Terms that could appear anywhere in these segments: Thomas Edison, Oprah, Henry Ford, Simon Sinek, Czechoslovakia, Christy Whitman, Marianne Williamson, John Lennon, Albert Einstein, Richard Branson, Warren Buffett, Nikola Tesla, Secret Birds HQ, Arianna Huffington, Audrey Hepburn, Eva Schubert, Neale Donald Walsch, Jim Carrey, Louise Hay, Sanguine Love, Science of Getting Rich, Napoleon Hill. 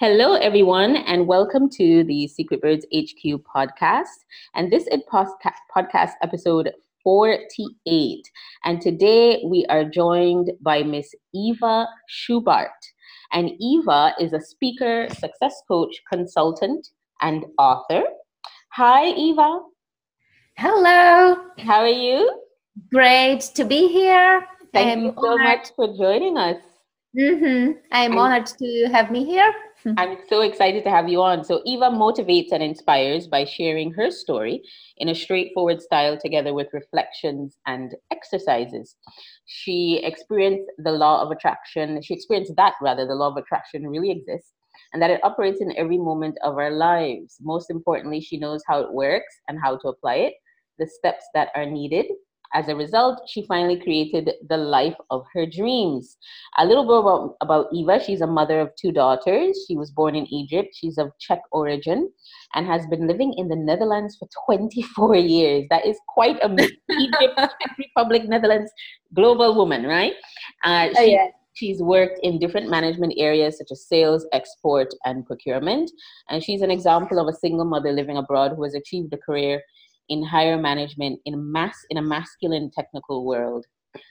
Hello, everyone, and welcome to the Secret Birds HQ podcast. And this is podcast episode 48. And today we are joined by Miss Eva Schubert. And Eva is a speaker, success coach, consultant, and author. Hi, Eva. Hello. How are you? Great to be here. Thank you so much for joining us. Mm-hmm. I'm honored to have me here. I'm so excited to have you on. So Eva motivates and inspires by sharing her story in a straightforward style together with reflections and exercises. She experienced the law of attraction. She experienced that rather, the law of attraction really exists and that it operates in every moment of our lives. Most importantly, she knows how it works and how to apply it, the steps that are needed. As a result, she finally created the life of her dreams. A little bit about Eva. She's a mother of two daughters. She was born in Egypt. She's of Czech origin and has been living in the Netherlands for 24 years. That is quite a Egypt, Czech Republic, Netherlands, global woman, right? She's worked in different management areas such as sales, export, and procurement. And she's an example of a single mother living abroad who has achieved a career in higher management in a masculine technical world.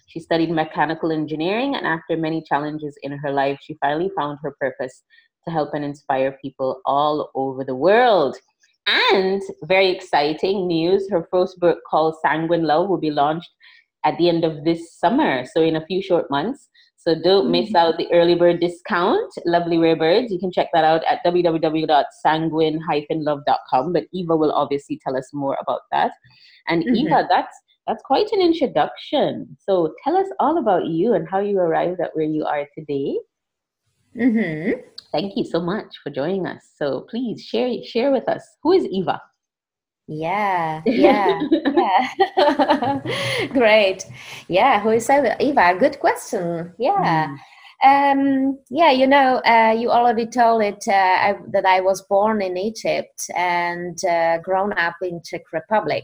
She studied mechanical engineering, and after many challenges in her life, she finally found her purpose to help and inspire people all over the world. And very exciting news, her first book called Sanguine Love will be launched at the end of this summer, so in a few short months. So don't miss out the early bird discount, lovely rare birds. You can check that out at www.sanguine-love.com. But Eva will obviously tell us more about that. And Eva, that's quite an introduction. So tell us all about you and how you arrived at where you are today. Mm-hmm. Thank you so much for joining us. So please share with us. Who is Eva? Yeah. Great. Yeah, who is Eva? Good question. Yeah. You already told it that I was born in Egypt and grown up in Czech Republic.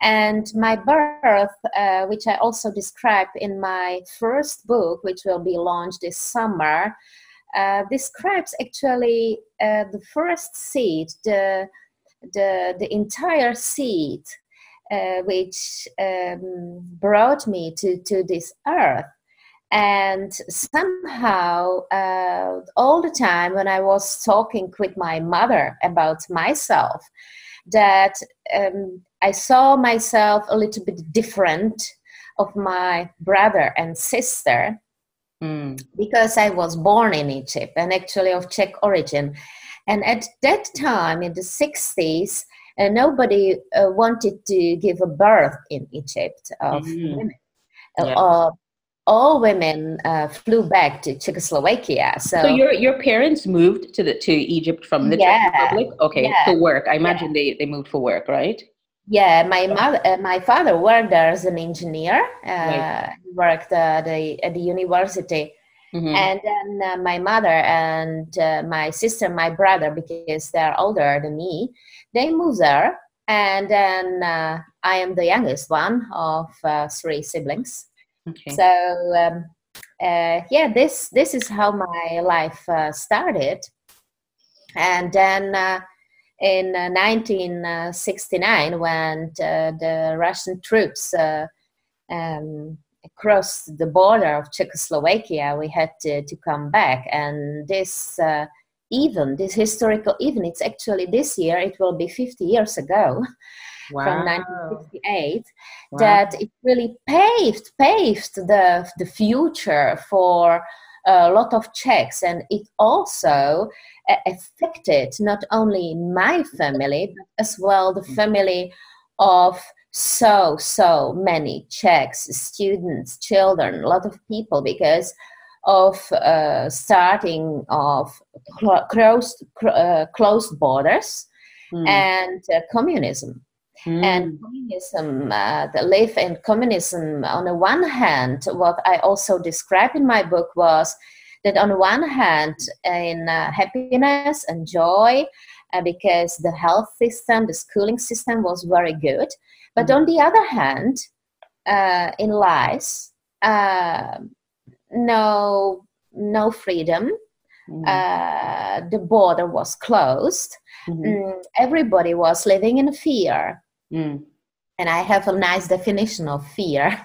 And my birth, which I also describe in my first book, which will be launched this summer, describes actually the first seed, the entire seed which brought me to this earth. And somehow all the time when I was talking with my mother about myself, that I saw myself a little bit different of my brother and sister because I was born in Egypt and actually of Czech origin. And at that time, in the 60s, nobody wanted to give a birth in Egypt of women. Yeah. All women flew back to Czechoslovakia. So your parents moved to Egypt from the Czech Republic? Okay, for work. I imagine they moved for work, right? Yeah, my father worked there as an engineer. He worked at the university. Mm-hmm. And then my mother and my sister, my brother, because they're older than me, they moved there. And then I am the youngest one of three siblings. Okay. So, this is how my life started. And then in 1969, when the Russian troops across the border of Czechoslovakia, we had to come back. And this historical event, it's actually this year, it will be 50 years ago, from 1968, that it really paved the future for a lot of Czechs. And it also affected not only my family, but as well the family of so many Czechs, students, children, a lot of people, because of starting of closed borders and communism. And communism, the life in communism, on the one hand, what I also described in my book was that on the one hand, in happiness and joy, because the health system, the schooling system was very good. But on the other hand, in lies, no freedom, The border was closed. Everybody was living in fear. And I have a nice definition of fear.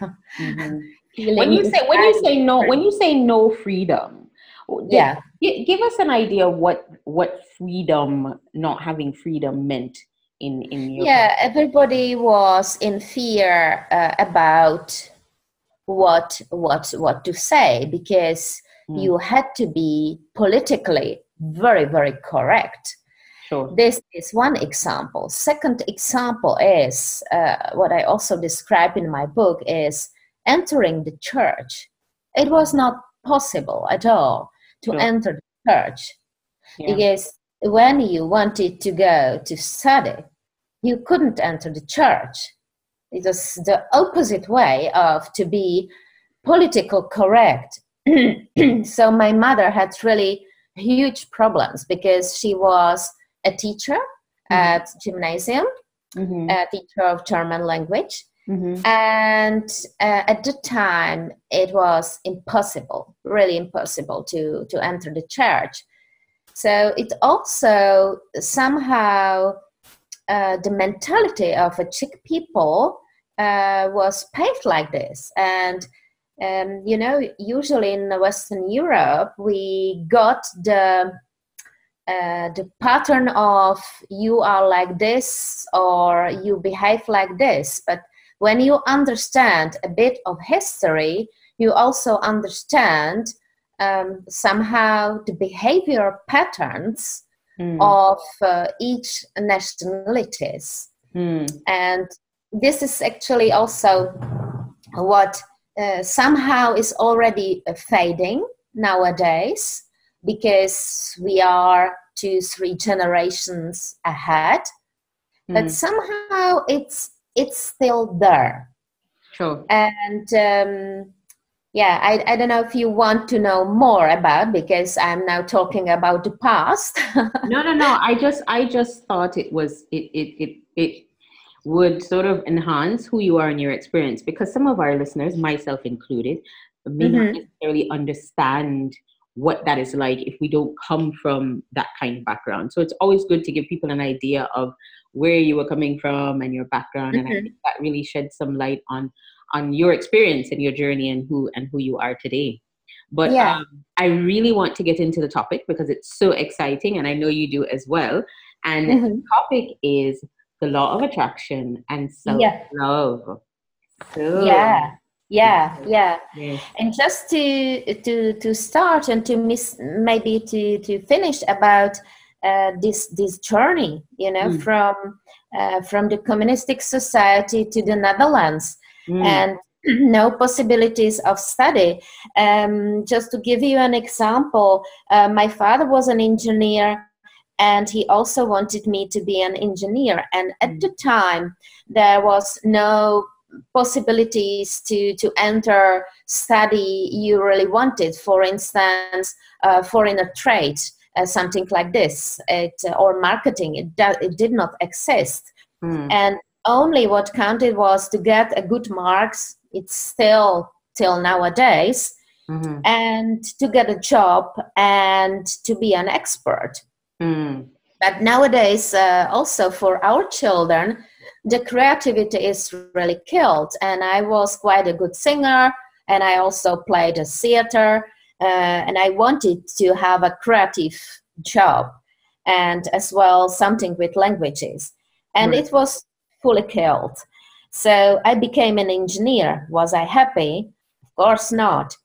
When you say no freedom, give us an idea what freedom, not having freedom, meant in your country. Everybody was in fear about what to say, because you had to be politically very, very correct. Sure. This is one example. Second example is what I also describe in my book is entering the church. It was not possible at all to enter the church, because when you wanted to go to study, you couldn't enter the church. It was the opposite way of to be politically correct. So my mother had really huge problems because she was a teacher at gymnasium, a teacher of German language. And at the time, it was impossible, really impossible to enter the church. So it also somehow, the mentality of a Czech people was paved like this. And, you know, usually in Western Europe, we got the pattern of you are like this or you behave like this. But when you understand a bit of history, you also understand somehow the behavior patterns of each nationalities. And this is actually also what somehow is already fading nowadays, because we are 2-3 generations ahead, but somehow it's still there. Sure. And I don't know if you want to know more about, because I'm now talking about the past. No. I just thought it would sort of enhance who you are and your experience, because some of our listeners, myself included, may not necessarily understand what that is like if we don't come from that kind of background. So it's always good to give people an idea of where you were coming from and your background. And I think that really shed some light on your experience and your journey and who you are today. But I really want to get into the topic because it's so exciting, and I know you do as well. And the topic is the law of attraction and self-love. So, Yeah. And just to start and to finish about this journey, you know, from the communistic society to the Netherlands and no possibilities of study. Just to give you an example, my father was an engineer, and he also wanted me to be an engineer. And at the time, there was no possibilities to enter study you really wanted, for instance, foreign trade, something like this, or marketing. It did not exist. And only what counted was to get a good marks. It's still till nowadays, and to get a job and to be an expert. But nowadays, also for our children, the creativity is really killed. And I was quite a good singer, and I also played a theater, and I wanted to have a creative job, and as well something with languages. And it was fully killed. So I became an engineer. Was I happy? Of course not.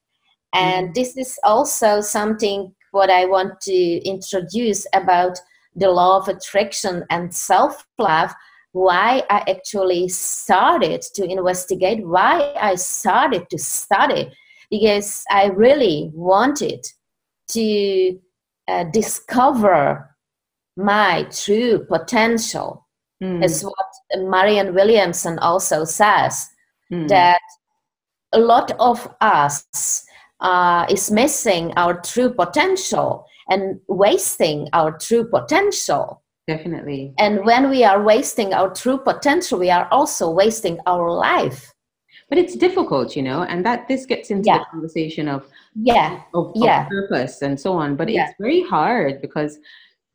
And this is also something what I want to introduce about the law of attraction and self-love, why I actually started to investigate, why I started to study, because I really wanted to discover my true potential. It's what Marianne Williamson also says, that a lot of us is missing our true potential and wasting our true potential. Definitely. And when we are wasting our true potential, we are also wasting our life. But it's difficult, you know, and that this gets into the conversation of purpose and so on. But it's very hard because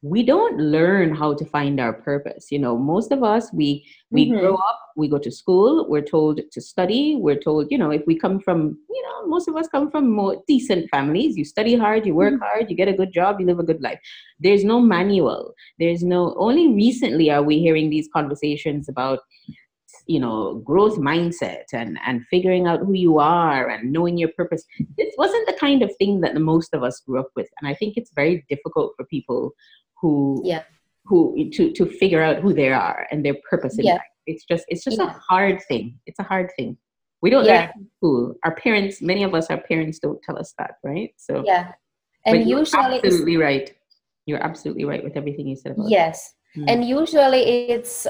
we don't learn how to find our purpose. You know, most of us, we grow up, we go to school, we're told to study, we're told, you know, if we come from, you know, most of us come from more decent families. You study hard, you work hard, you get a good job, you live a good life. There's no manual. Only recently are we hearing these conversations about, you know, growth mindset and figuring out who you are and knowing your purpose. This wasn't the kind of thing that the most of us grew up with. And I think it's very difficult for people who to figure out who they are and their purpose in life. It's just a hard thing. It's a hard thing. We don't learn in school. Our parents, many of us, our parents don't tell us that, right? So and you're absolutely right. You're absolutely right with everything you said about that. And usually it's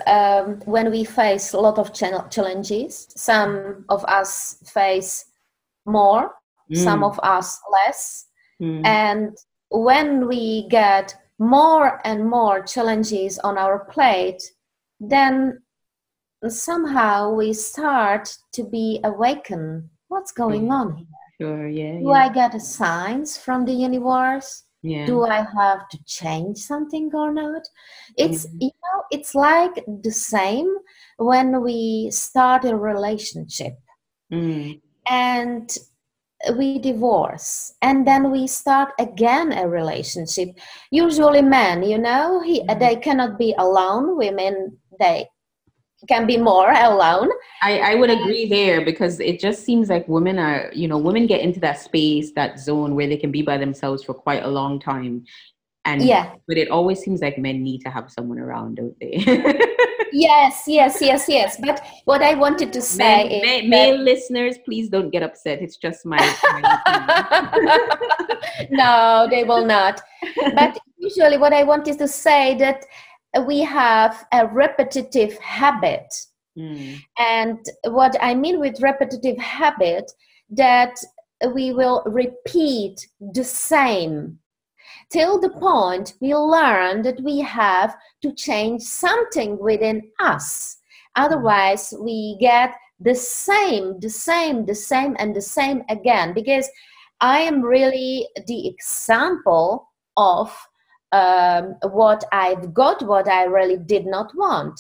when we face a lot of challenges. Some of us face more, some of us less. And when we get more and more challenges on our plate, then somehow we start to be awakened. What's going on here? Sure, yeah. Do I get a signs from the universe? Yeah. Do I have to change something or not? It's you know, it's like the same when we start a relationship and we divorce, and then we start again a relationship. Usually men, you know, they cannot be alone. Women, they can be more alone. I would agree there, because it just seems like women are, you know, women get into that space, that zone where they can be by themselves for quite a long time. And but it always seems like men need to have someone around, don't they? Yes. But what I wanted to say is... male listeners, please don't get upset. It's just my No, they will not. But usually what I wanted to say that we have a repetitive habit. And what I mean with repetitive habit, that we will repeat the same till the point we learn that we have to change something within us. Otherwise, we get the same, and the same again. Because I am really the example of what I've got, what I really did not want.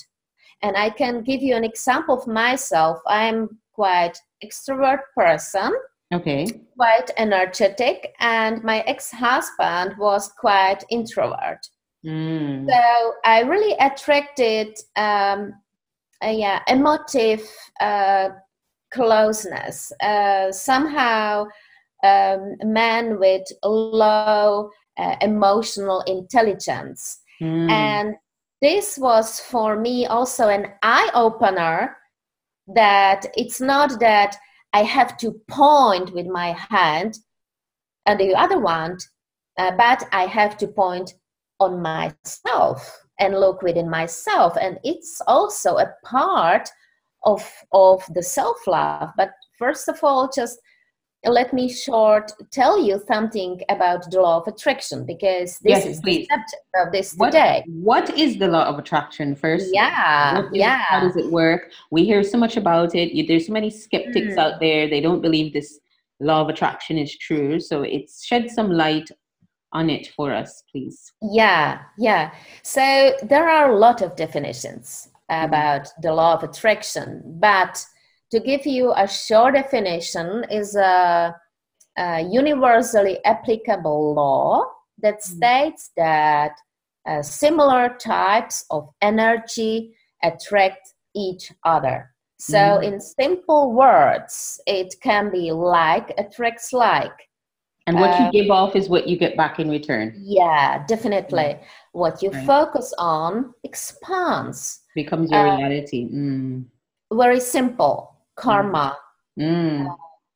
And I can give you an example of myself. I'm quite extrovert person. Okay. Quite energetic, and my ex-husband was quite introvert. So I really attracted emotive closeness. Somehow, men with low emotional intelligence, and this was for me also an eye-opener, that it's not that I have to point with my hand and the other one, but I have to point on myself and look within myself. And it's also a part of the self-love. But first of all, just let me tell you something about the law of attraction, because this is the subject of this today. What is the law of attraction first? How does it work? We hear so much about it. There's so many skeptics out there. They don't believe this law of attraction is true. So it's shed some light on it for us, please. So there are a lot of definitions about the law of attraction, but to give you a short definition, is a universally applicable law that states that similar types of energy attract each other. So in simple words, it can be like attracts like. And what you give off is what you get back in return. Yeah, definitely. What you focus on expands. Becomes your reality. Very simple. Karma,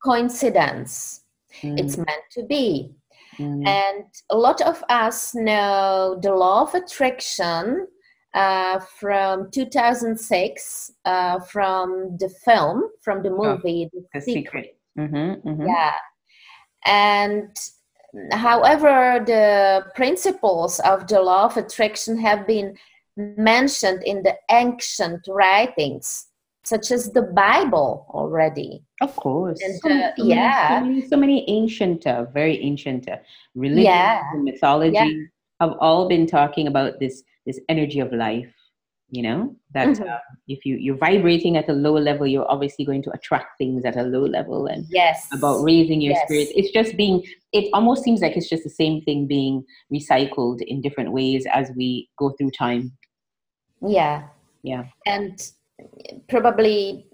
coincidence, it's meant to be. And a lot of us know the law of attraction from 2006, from the movie, The Secret. And however, the principles of the law of attraction have been mentioned in the ancient writings such as the Bible already. Of course. And so many ancient, very ancient religions and mythology have all been talking about this energy of life, you know, that if you're vibrating at a lower level, you're obviously going to attract things at a low level, and about raising your spirit. It's just it almost seems like it's just the same thing being recycled in different ways as we go through time. Yeah. Yeah. And probably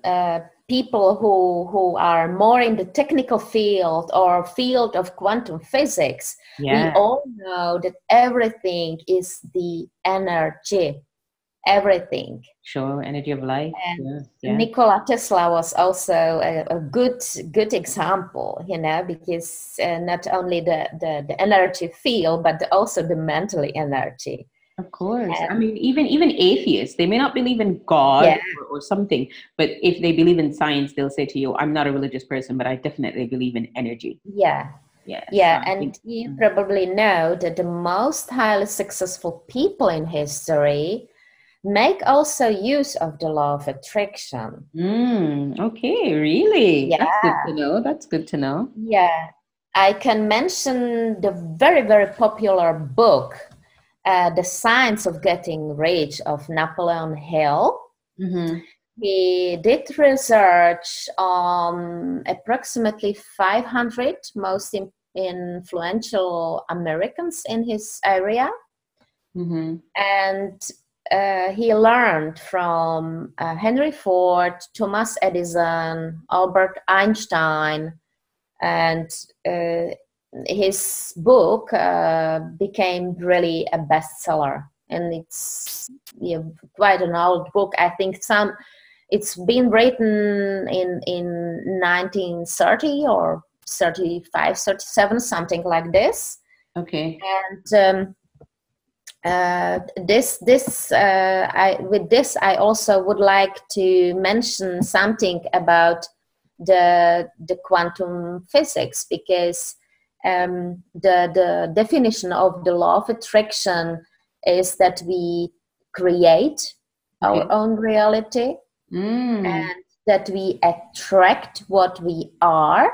people who are more in the technical field or field of quantum physics, we all know that everything is the energy. Everything. Sure, energy of life. And Nikola Tesla was also a good example, you know, because not only the energy field, but also the mental energy. Of course. I mean, even atheists, they may not believe in God or something, but if they believe in science, they'll say to you, I'm not a religious person, but I definitely believe in energy. Yeah. Yeah. Yeah. And you probably know that the most highly successful people in history make also use of the law of attraction. Okay. Really? Yeah. That's good to know. Yeah. I can mention the very, very popular book, The Science of Getting Rich of Napoleon Hill. Mm-hmm. He did research on approximately 500 most influential Americans in his area. Mm-hmm. And he learned from Henry Ford, Thomas Edison, Albert Einstein, and his book became really a bestseller, and it's quite an old book. I think it's been written in 1930 or 35, 37, something like this. Okay. And I also would like to mention something about the quantum physics, because the definition of the law of attraction is that we create our own reality and that we attract what we are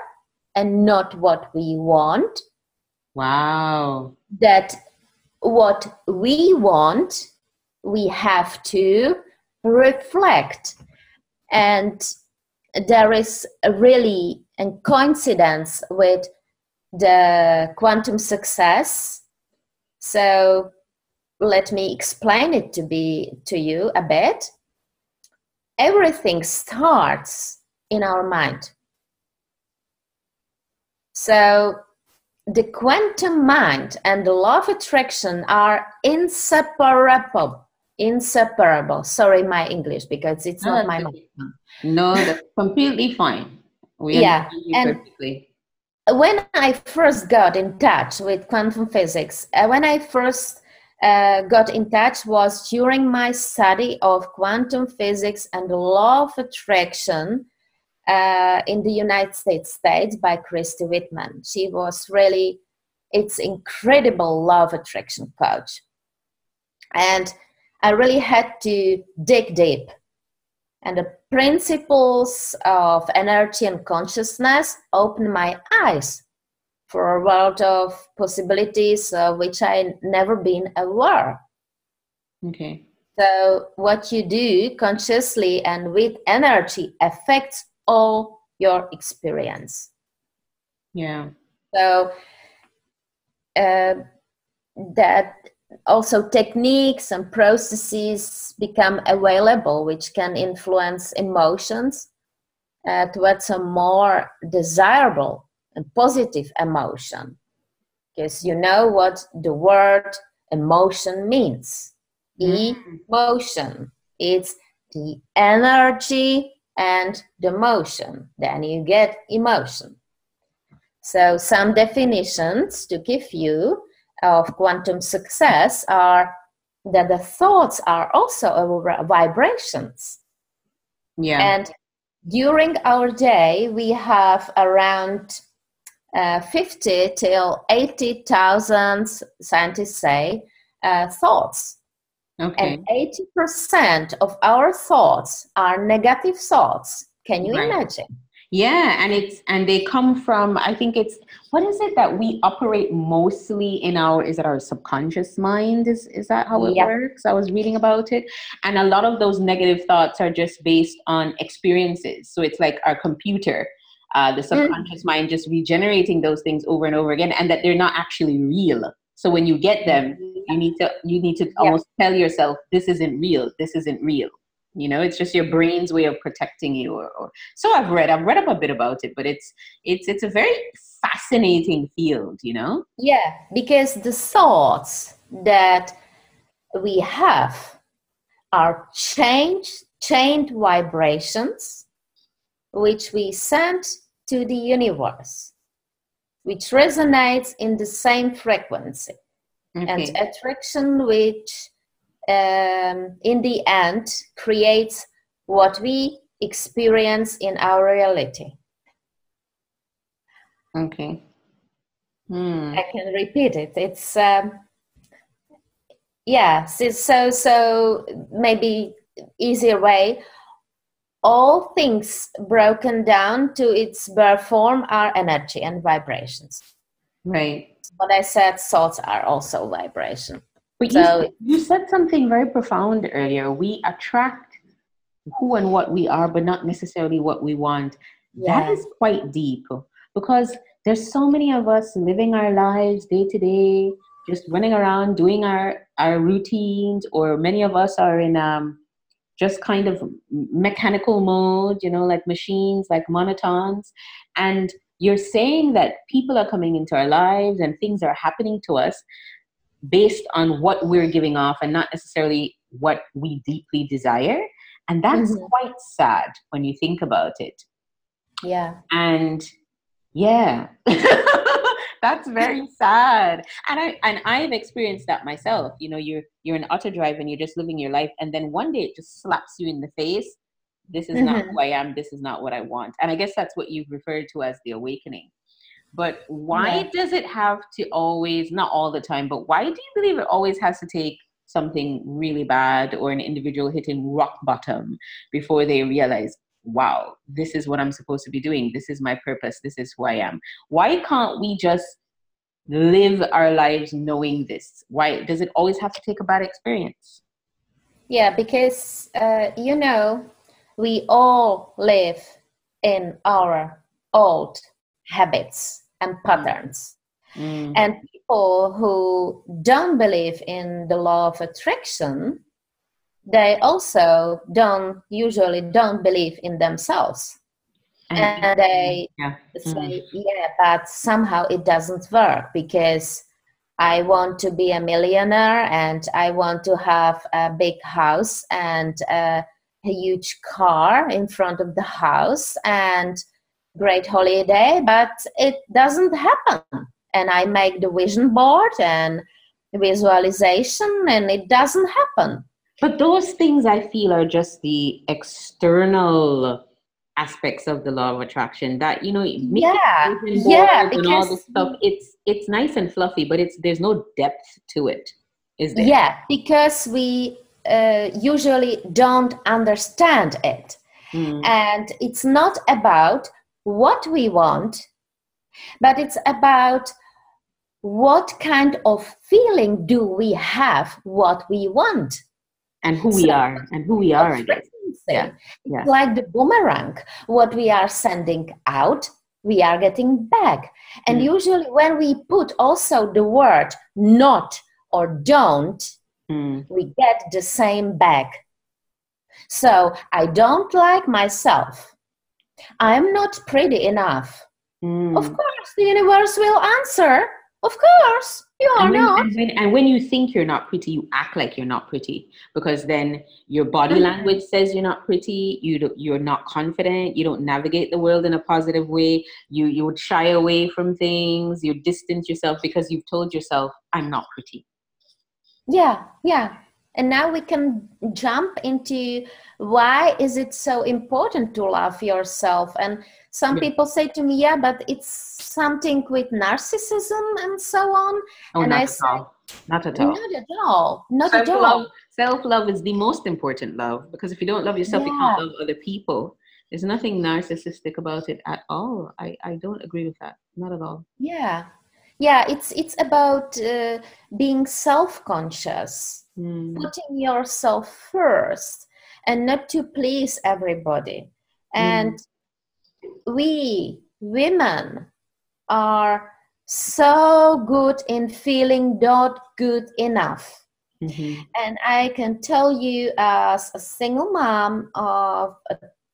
and not what we want. Wow. That what we want, we have to reflect. And there is really a coincidence with the quantum success. So let me explain it to you a bit. Everything starts in our mind. So the quantum mind and the law of attraction are inseparable. Sorry, my English, because it's not my mother tongue. No, that's completely fine. We understand you perfectly. When I first got in touch with quantum physics, was during my study of quantum physics and the law of attraction in the United States by Christy Whitman. She was really, it's incredible law of attraction coach. And I really had to dig deep. And the principles of energy and consciousness opened my eyes for a world of possibilities of which I never been aware. Okay. So what you do consciously and with energy affects all your experience. Yeah. So that also techniques and processes become available, which can influence emotions towards a more desirable and positive emotion. Because you know what the word emotion means. Emotion. It's the energy and the motion. Then you get emotion. So some definitions to give you of quantum success are that the thoughts are also vibrations. Yeah. And during our day, we have around 50 till 80,000, scientists say, thoughts. Okay. And 80% of our thoughts are negative thoughts. Can you imagine? Yeah, and they come from, I think it's, what is it that we operate mostly in our, is it our subconscious mind? Is that how it works? I was reading about it. And a lot of those negative thoughts are just based on experiences. So it's like our computer, the subconscious mind just regenerating those things over and over again, and that they're not actually real. So when you get them, you need to almost tell yourself, this isn't real. You know, it's just your brain's way of protecting you. Or so I've read up a bit about it, but it's a very fascinating field, you know? Yeah, because the thoughts that we have are chained vibrations, which we send to the universe, which resonates in the same frequency. Okay. And attraction, which in the end creates what we experience in our reality. Okay. I can repeat it. It's so maybe easier way. All things broken down to its bare form are energy and vibrations. Right. What I said, thoughts are also vibration. You said something very profound earlier. We attract who and what we are, but not necessarily what we want. Yeah. That is quite deep, because there's so many of us living our lives day to day, just running around doing our routines, or many of us are in just kind of mechanical mode, you know, like machines, like monotons. And you're saying that people are coming into our lives and things are happening to us based on what we're giving off and not necessarily what we deeply desire. And that's quite sad when you think about it. Yeah. And yeah, that's very sad. And I've experienced that myself. You know, you're in auto drive and you're just living your life. And then one day it just slaps you in the face. This is not who I am. This is not what I want. And I guess that's what you've referred to as the awakening. But why does it have to always, not all the time, but why do you believe it always has to take something really bad or an individual hitting rock bottom before they realize, wow, this is what I'm supposed to be doing. This is my purpose. This is who I am. Why can't we just live our lives knowing this? Why does it always have to take a bad experience? Yeah, because, you know, we all live in our old habits and patterns. And people who don't believe in the law of attraction, they also usually don't believe in themselves. And they say, but somehow it doesn't work, because I want to be a millionaire and I want to have a big house and a huge car in front of the house and great holiday, but it doesn't happen. And I make the vision board and visualization and it doesn't happen. But those things, I feel, are just the external aspects of the law of attraction that, you know, and all this stuff, it's nice and fluffy, but there's no depth to it, is there? Yeah, because we usually don't understand it. And it's not about what we want, but it's about what kind of feeling do we have what we want, and who we are, I guess. Yeah. Yeah. It's like the boomerang. What we are sending out, we are getting back. And usually when we put also the word not or don't, we get the same back. So I don't like myself. I'm not pretty enough. Of course, the universe will answer. Of course, you are not. And when you think you're not pretty, you act like you're not pretty, because then your body language says you're not pretty. You're not confident. You don't navigate the world in a positive way. You would shy away from things. You distance yourself because you've told yourself, I'm not pretty. Yeah, yeah. And now we can jump into why is it so important to love yourself? And some people say to me, but it's something with narcissism and so on. Oh, and not at all. Not at all. Not at all. Self-love is the most important love, because if you don't love yourself, you can't love other people. There's nothing narcissistic about it at all. I don't agree with that. Not at all. Yeah. Yeah, it's about being self-conscious, putting yourself first and not to please everybody. And we women are so good in feeling not good enough. Mm-hmm. And I can tell you, as a single mom of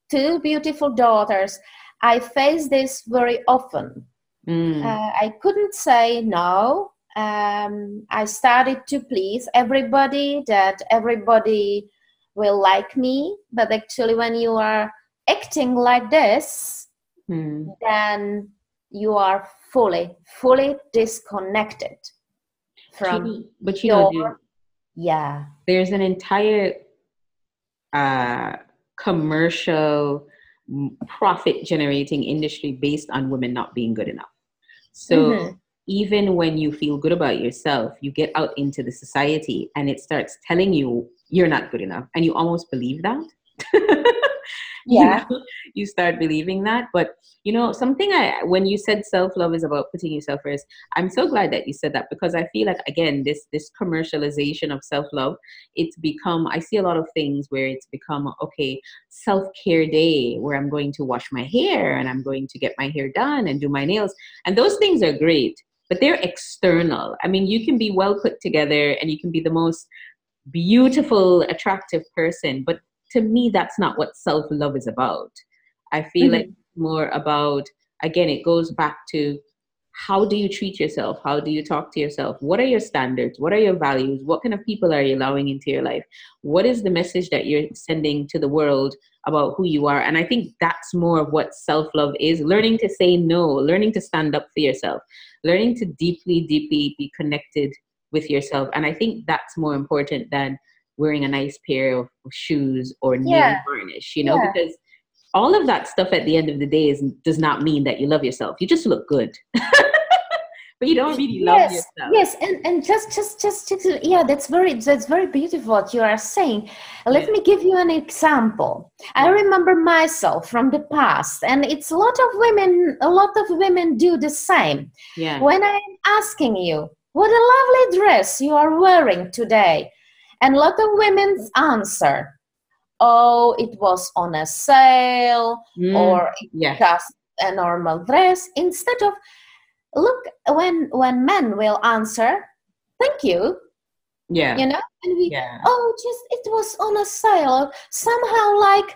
two beautiful daughters, I face this very often. I couldn't say no. I started to please everybody, that everybody will like me. But actually, when you are acting like this, then you are fully disconnected from your... Yeah. There's an entire commercial profit-generating industry based on women not being good enough. So even when you feel good about yourself, you get out into the society and it starts telling you you're not good enough. And you almost believe that. Yeah. You start believing that. But, you know, something when you said self-love is about putting yourself first, I'm so glad that you said that, because I feel like, again, this commercialization of self-love, it's become, I see a lot of things where it's become, okay, self-care day, where I'm going to wash my hair and I'm going to get my hair done and do my nails. And those things are great, but they're external. I mean, you can be well put together and you can be the most beautiful, attractive person, but to me, that's not what self-love is about. I feel like it's more about, again, it goes back to how do you treat yourself? How do you talk to yourself? What are your standards? What are your values? What kind of people are you allowing into your life? What is the message that you're sending to the world about who you are? And I think that's more of what self-love is. Learning to say no, learning to stand up for yourself, learning to deeply, deeply be connected with yourself. And I think that's more important than wearing a nice pair of shoes or nail varnish, you know, because all of that stuff at the end of the day does not mean that you love yourself. You just look good, but you don't really love yourself. Yes, and just yeah, that's very beautiful what you are saying. Let me give you an example. I remember myself from the past, and it's a lot of women do the same. Yeah. When I'm asking you, what a lovely dress you are wearing today. And a lot of women's answer, oh, it was on a sale or it's just a normal dress. Instead of, look, when men will answer, thank you. Yeah. You know? And we, it was on a sale. Somehow like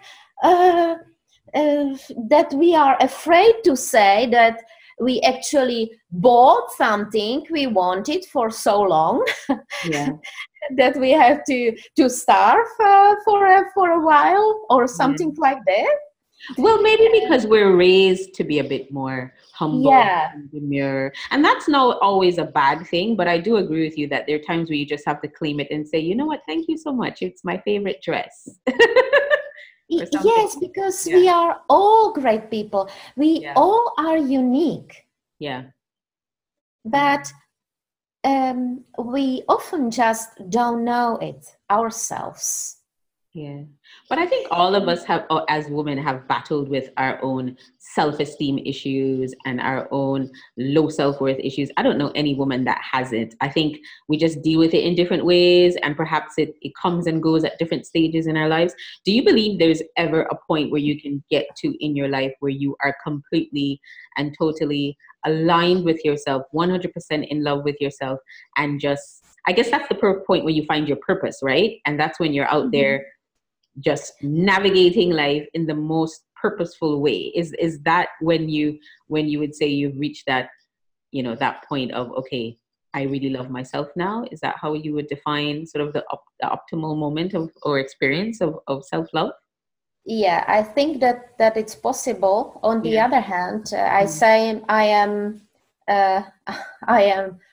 that we are afraid to say that we actually bought something we wanted for so long. Yeah. That we have to starve for a while or something like that. Well, maybe because we're raised to be a bit more humble and demure. And that's not always a bad thing, but I do agree with you that there are times where you just have to claim it and say, you know what, thank you so much. It's my favorite dress. Yes, because we are all great people. We all are unique. Yeah. But... we often just don't know it ourselves. Yeah. But I think all of us have, as women, have battled with our own self-esteem issues and our own low self-worth issues. I don't know any woman that hasn't. I think we just deal with it in different ways, and perhaps it comes and goes at different stages in our lives. Do you believe there's ever a point where you can get to in your life where you are completely and totally aligned with yourself, 100% in love with yourself, and just, I guess that's the point where you find your purpose, right? And that's when you're out there just navigating life in the most purposeful way. Is that when you would say you've reached that, you know, that point of, okay, I really love myself now? Is that how you would define sort of the optimal moment of, or experience of self-love? Yeah, I think that it's possible. On the other hand, I say I am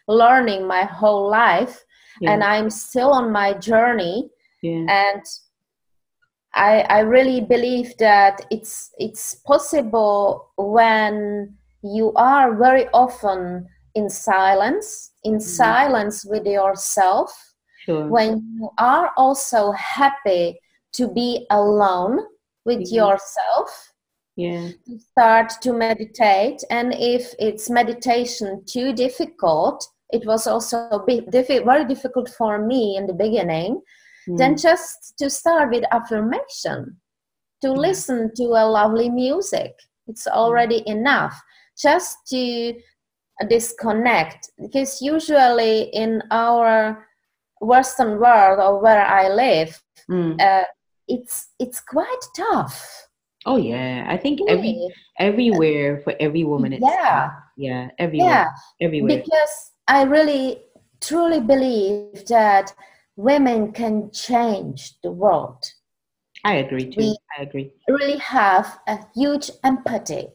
learning my whole life, and I'm still on my journey. Yeah. And I really believe that it's possible when you are very often in silence with yourself, Sure. When you are also happy to be alone with yourself, to start to meditate. And if it's meditation too difficult, it was also very difficult for me in the beginning, then just to start with affirmation, to listen to a lovely music. It's already enough just to disconnect, because usually in our Western world, or where I live, it's quite tough. Oh yeah, I think everywhere for every woman it's tough. Everywhere. Because I really truly believe that women can change the world. I agree too. We really have a huge empathy,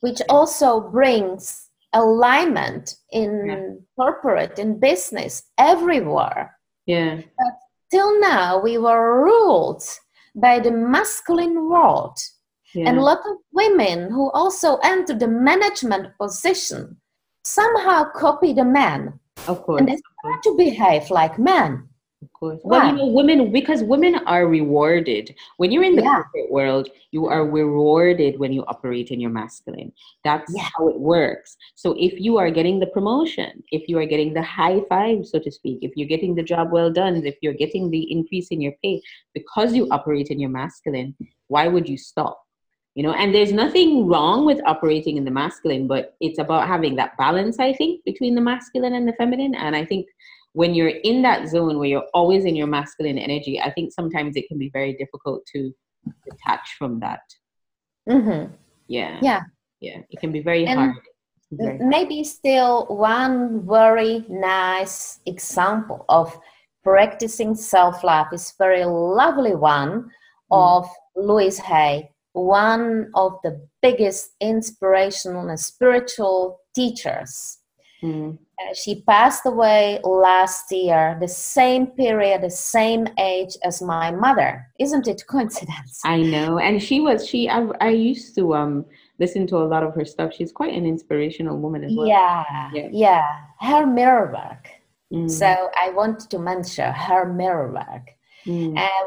which also brings alignment in corporate, in business, everywhere. Yeah. But till now, we were ruled by the masculine world. Yeah. And a lot of women who also enter the management position somehow copy the men. Of course. And they start to behave like men. Of course. Wow. Well, you know, women, because women are rewarded. When you're in the corporate world, you are rewarded when you operate in your masculine. That's how it works. So if you are getting the promotion, if you are getting the high five, so to speak, if you're getting the job well done, if you're getting the increase in your pay, because you operate in your masculine, why would you stop? You know, and there's nothing wrong with operating in the masculine, but it's about having that balance, I think, between the masculine and the feminine. And I think when you're in that zone where you're always in your masculine energy, I think sometimes it can be very difficult to detach from that. Mm-hmm. Yeah. It can be very hard. Maybe still one very nice example of practicing self-love is very lovely one of Louise Hay, one of the biggest inspirational and spiritual teachers. She passed away last year, the same period, the same age as my mother. Isn't it coincidence? I know. And I used to listen to a lot of her stuff. She's quite an inspirational woman as well. Yeah. Her mirror work. So I wanted to mention her mirror work.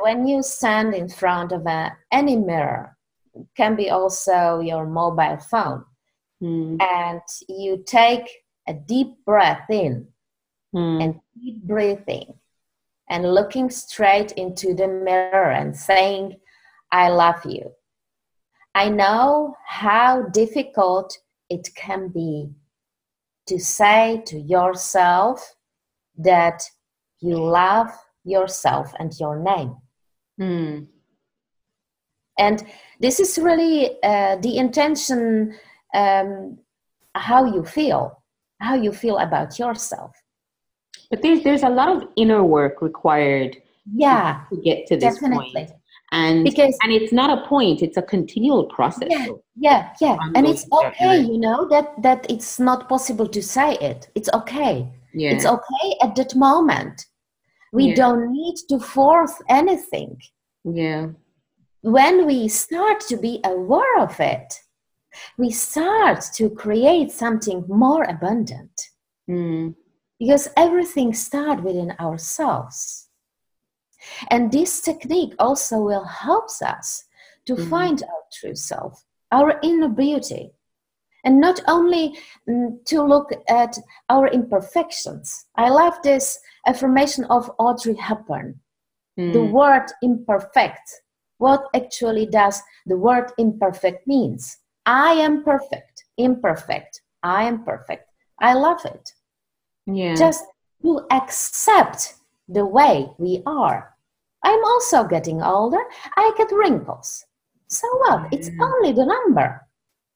When you stand in front of any mirror, it can be also your mobile phone, and you take a deep breath in and keep breathing and looking straight into the mirror and saying, I love you. I know how difficult it can be to say to yourself that you love yourself and your name. And this is really the intention, how you feel about yourself. But there's a lot of inner work required to get to this point. And because it's not a point, it's a continual process. And it's okay, you know, that it's not possible to say it. It's okay. Yeah. It's okay at that moment. We don't need to force anything. Yeah. When we start to be aware of it, we start to create something more abundant. Because everything starts within ourselves. And this technique also will help us to find our true self, our inner beauty. And not only to look at our imperfections. I love this affirmation of Audrey Hepburn. The word imperfect. What actually does the word imperfect means? I am perfect. Imperfect. I am perfect. I love it. Yeah. Just to accept the way we are. I'm also getting older. I get wrinkles. So what? It's only the number.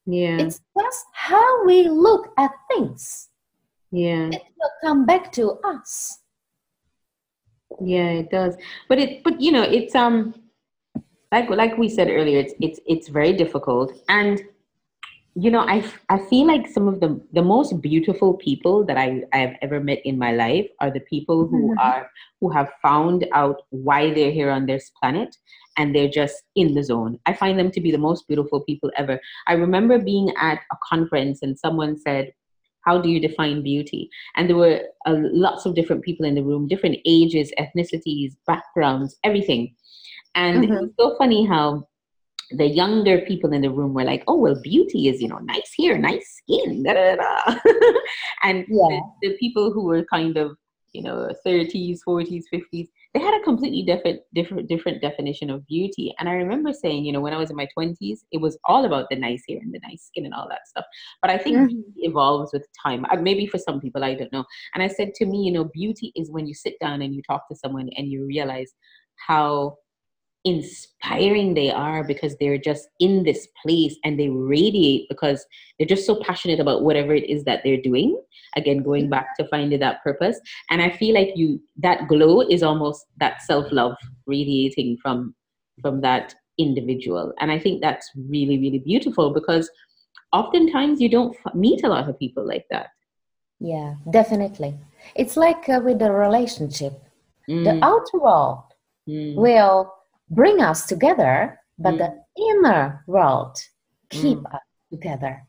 Yeah. It's just how we look at things. Yeah. It will come back to us. Yeah, it does. But you know, it's like we said earlier, it's very difficult. And you know, I feel like some of the most beautiful people that I have ever met in my life are the people who have found out why they're here on this planet, and they're just in the zone. I find them to be the most beautiful people ever. I remember being at a conference and someone said, How do you define beauty? And there were lots of different people in the room, different ages, ethnicities, backgrounds, everything. And it was so funny how the younger people in the room were like, oh, well, beauty is, you know, nice hair, nice skin, da, da, da. And the people who were kind of, you know, 30s, 40s, 50s, they had a completely different definition of beauty. And I remember saying, you know, when I was in my 20s, it was all about the nice hair and the nice skin and all that stuff. But I think beauty evolves with time. Maybe for some people, I don't know. And I said to me, you know, beauty is when you sit down and you talk to someone and you realize how inspiring they are, because they're just in this place and they radiate because they're just so passionate about whatever it is that they're doing. Again, going back to finding that purpose. And I feel like that glow is almost that self-love radiating from that individual. And I think that's really, really beautiful, because oftentimes you don't meet a lot of people like that. Yeah, definitely. It's like with the relationship, the outer world will bring us together, but the inner world keep us together.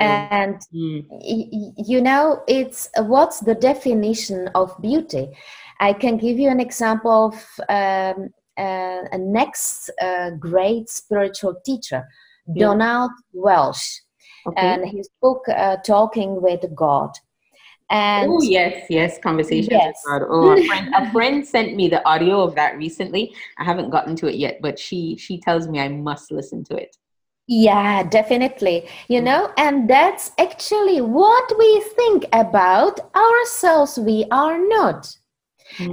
And you know, it's what's the definition of beauty? I can give you an example of a next great spiritual teacher, Donald Walsch, and his book Talking with God. Oh, yes, Conversations with God. Oh, a friend sent me the audio of that recently. I haven't gotten to it yet, but she tells me I must listen to it. Yeah, definitely. You know, and that's actually what we think about ourselves. We are not.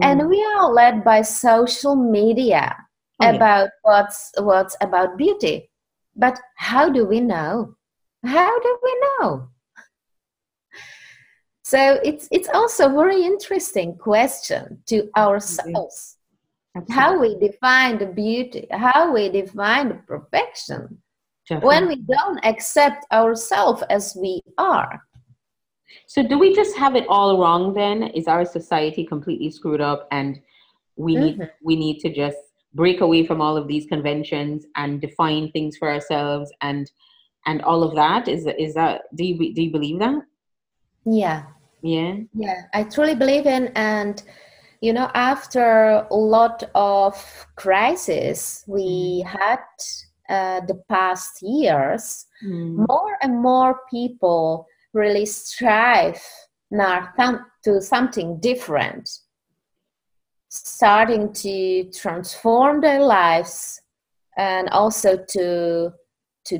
And we are led by social media about what's about beauty. But how do we know? How do we know? So it's also a very interesting question to ourselves. Absolutely. How we define the beauty, how we define the perfection, when we don't accept ourselves as we are. So do we just have it all wrong then? Is our society completely screwed up and we need to just break away from all of these conventions and define things for ourselves and all of that? Is that, do you believe that? Yeah, I truly believe in, and you know, after a lot of crisis we had the past years, more and more people really strive now to something different, starting to transform their lives and also to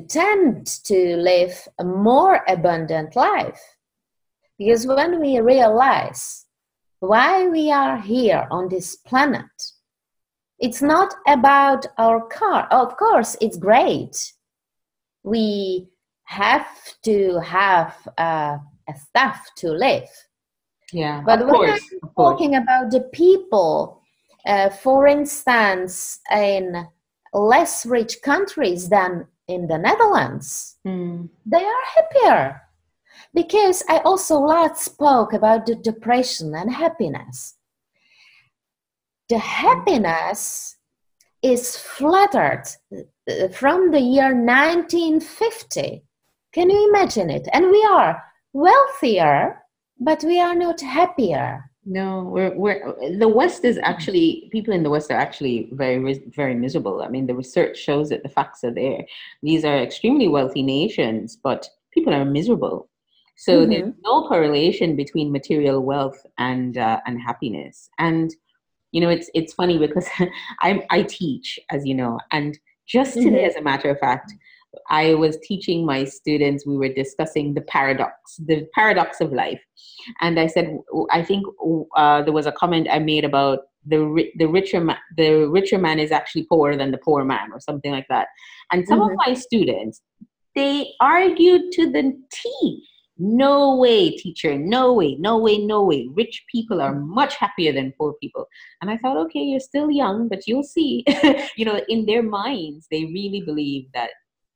tend to live a more abundant life. Because when we realize why we are here on this planet, it's not about our car. Of course, it's great. We have to have a stuff to live. Yeah, but when I'm talking about the people, for instance, in less rich countries than in the Netherlands, they are happier. Because I also last spoke about the depression and happiness. The happiness is flattered from the year 1950. Can you imagine it? And we are wealthier, but we are not happier. No, we're the West is actually, people in the West are actually very, very miserable. I mean, the research shows it, the facts are there. These are extremely wealthy nations, but people are miserable. So there's no correlation between material wealth and happiness. And you know, it's funny because I teach, as you know, and just today, as a matter of fact, I was teaching my students. We were discussing the paradox of life, and I said, I think there was a comment I made about the richer man is actually poorer than the poor man, or something like that. And some of my students, they argued to the teeth. No way, teacher. No way, no way, no way. Rich people are much happier than poor people. And I thought, okay, you're still young, but you'll see. You know, in their minds, they really believe that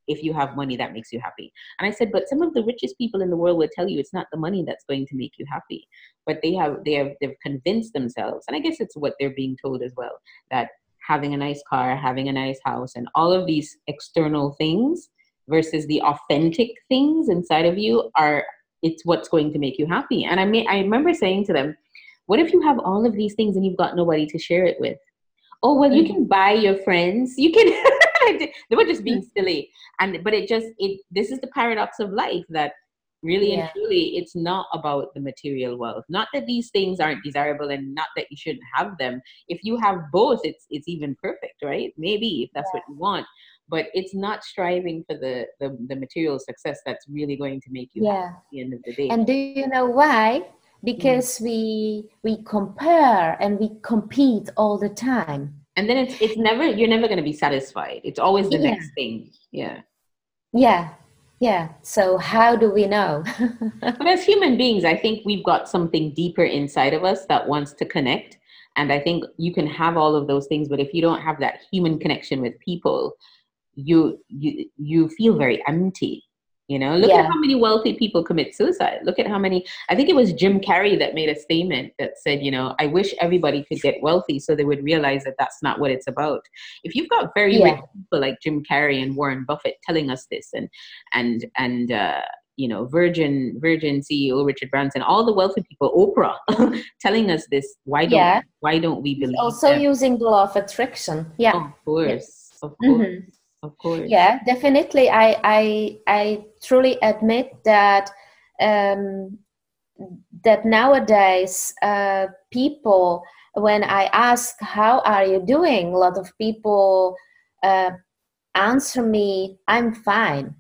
if you have money, that makes you happy. And I said, but some of the richest people in the world will tell you it's not the money that's going to make you happy. But they've convinced themselves, and I guess it's what they're being told as well, that having a nice car, having a nice house, and all of these external things versus the authentic things inside of you are, it's what's going to make you happy. And I remember saying to them, what if you have all of these things and you've got nobody to share it with? Oh, well, you can buy your friends. You can, they were just being silly. But this is the paradox of life, that really and truly, it's not about the material wealth. Not that these things aren't desirable and not that you shouldn't have them. If you have both, it's even perfect, right? Maybe if that's what you want. But it's not striving for the material success that's really going to make you happy at the end of the day. And do you know why? Because we compare and we compete all the time. And then it's never, you're never going to be satisfied. It's always the next thing. Yeah. So how do we know? But as human beings, I think we've got something deeper inside of us that wants to connect. And I think you can have all of those things, but if you don't have that human connection with people, you feel very empty. You know, look at how many wealthy people commit suicide. Look at how many, I think it was Jim Carrey that made a statement that said, you know, I wish everybody could get wealthy so they would realize that that's not what it's about. If you've got very rich people like Jim Carrey and Warren Buffett telling us this, and you know, Virgin CEO Richard Branson, all the wealthy people, Oprah, telling us this, why don't we believe also them? Using the law of attraction. Yeah. Of course. Yes. Of course. Mm-hmm. Of course. Yeah, definitely. I truly admit that that nowadays people, when I ask how are you doing, a lot of people answer me, I'm fine.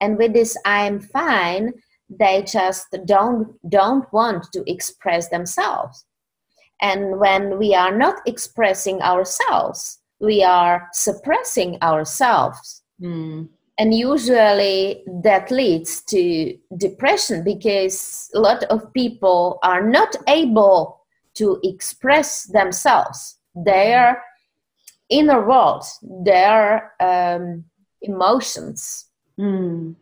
And with this I'm fine, they just don't want to express themselves. And when we are not expressing ourselves, we are suppressing ourselves. And usually that leads to depression, because a lot of people are not able to express themselves, their inner world, their emotions. And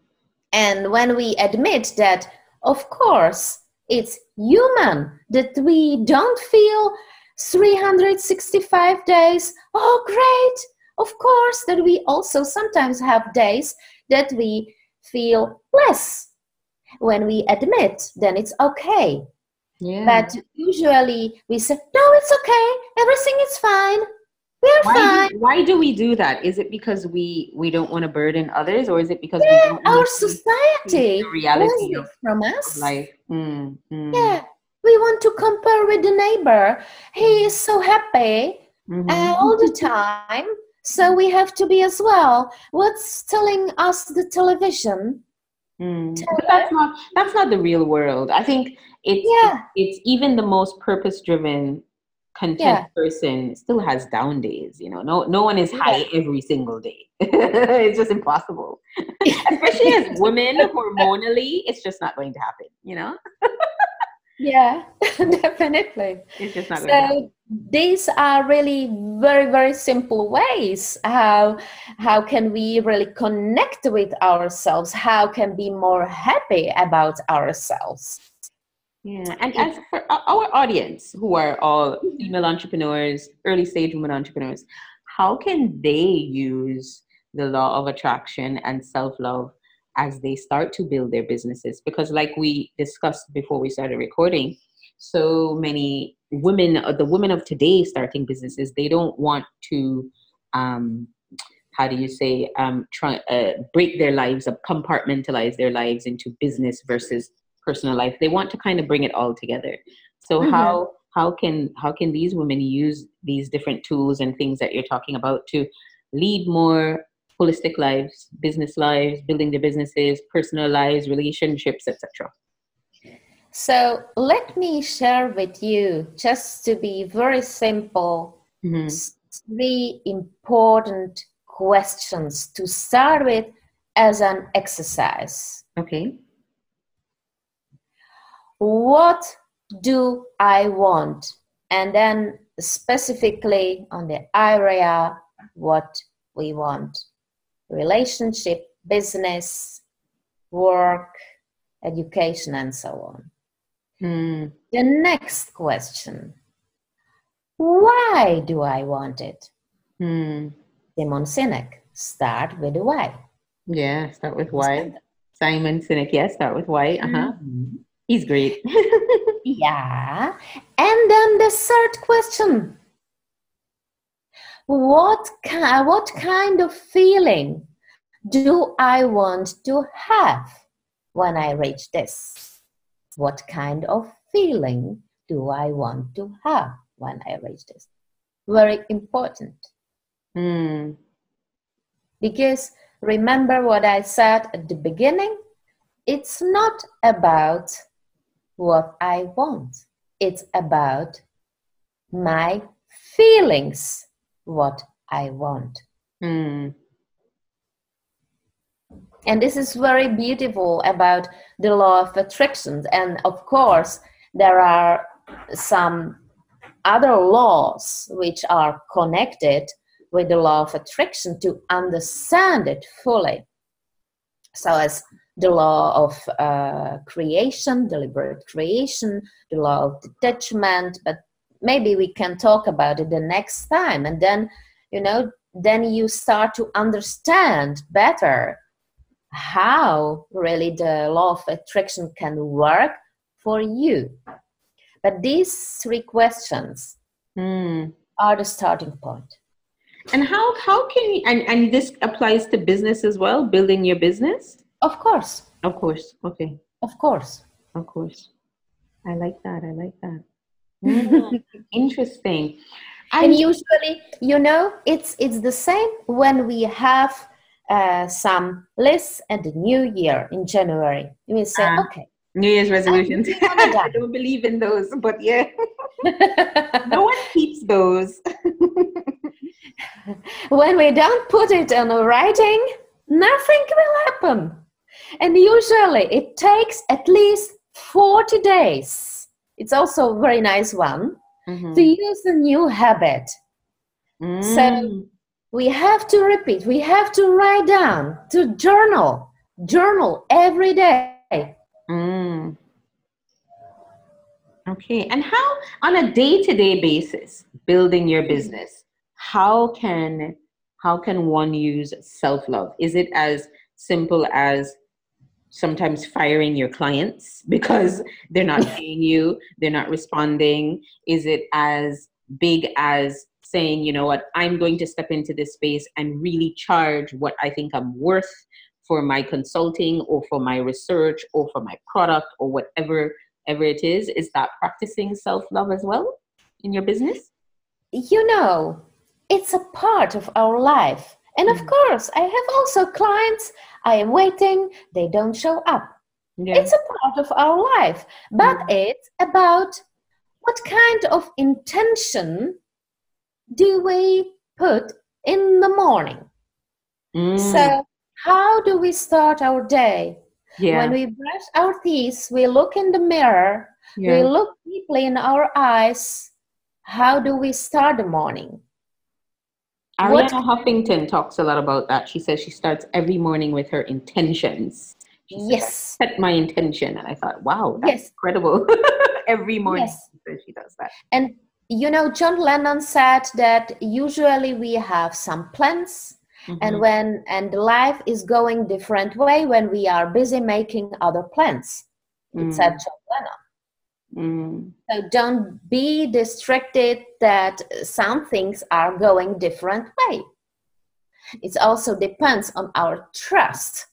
when we admit that, of course, it's human that we don't feel 365 days. Oh, great. Of course that we also sometimes have days that we feel less. When we admit, then it's okay. Yeah. But usually we say, no, it's okay. Everything is fine. We're fine. Why do we do that? Is it because we don't want to burden others, or is it because we don't want our society the reality from us? Life. Yeah. We want to compare with the neighbor. He is so happy all the time, so we have to be as well. What's telling us the television? But that's not the real world. I think it's even the most purpose-driven, content person still has down days. You know, no one is high every single day. It's just impossible. Especially as women, hormonally, it's just not going to happen, you know? Yeah, definitely. It's just not so. These are really very, very simple ways how can we really connect with ourselves? How can we be more happy about ourselves? Yeah, and as for our audience, who are all female entrepreneurs, early stage women entrepreneurs, how can they use the law of attraction and self-love as they start to build their businesses? Because like we discussed before we started recording, so many women, the women of today starting businesses, they don't want to, break their lives up, compartmentalize their lives into business versus personal life. They want to kind of bring it all together. So how can these women use these different tools and things that you're talking about to lead more holistic lives, business lives, building their businesses, personal lives, relationships, etc.? So let me share with you, just to be very simple, three important questions to start with as an exercise. Okay. What do I want? And then specifically on the area, what we want. Relationship, business, work, education, and so on. The next question, why do I want it? Simon Sinek, start with the why. Yeah, start with why. Simon Sinek, yeah, start with why. Uh-huh. Mm-hmm. He's great. Yeah. And then the third question. What kind of feeling do I want to have when I reach this? What kind of feeling do I want to have when I reach this? Very important. Mm. Because remember what I said at the beginning? It's not about what I want. It's about my feelings, what I want. Mm. And this is very beautiful about the law of attraction. And of course, there are some other laws which are connected with the law of attraction to understand it fully. So as the law of creation, deliberate creation, the law of detachment, but maybe we can talk about it the next time. And then, then you start to understand better how really the law of attraction can work for you. But these three questions are the starting point. And how can you, and this applies to business as well, building your business? Of course. Okay. Of course. I like that. Mm-hmm. Interesting. And usually, it's the same when we have some lists at the New Year in January. We say, okay. New Year's resolutions. I don't believe in those, but yeah. No one keeps those. When we don't put it on writing, nothing will happen. And usually it takes at least 40 days. It's also a very nice one to use a new habit. Mm. So we have to repeat, we have to write down, to journal every day. Mm. Okay, and how on a day-to-day basis, building your business, how can one use self-love? Is it as simple as sometimes firing your clients because they're not paying you, they're not responding? Is it as big as saying, you know what, I'm going to step into this space and really charge what I think I'm worth for my consulting or for my research or for my product or whatever it is? Is that practicing self-love as well in your business? It's a part of our life. And of course, I have also clients, I am waiting, they don't show up. Yeah. It's a part of our life. But it's about what kind of intention do we put in the morning? Mm. So how do we start our day? Yeah. When we brush our teeth, we look in the mirror, we look deeply in our eyes. How do we start the morning? Arianna Huffington talks a lot about that. She says she starts every morning with her intentions. She says, I set my intention. And I thought, wow, that's incredible. Every morning she does that. And, John Lennon said that usually we have some plans. Mm-hmm. And life is going different way when we are busy making other plans. Mm. It said John Lennon. Mm. So don't be distracted that some things are going different way. It also depends on our trust.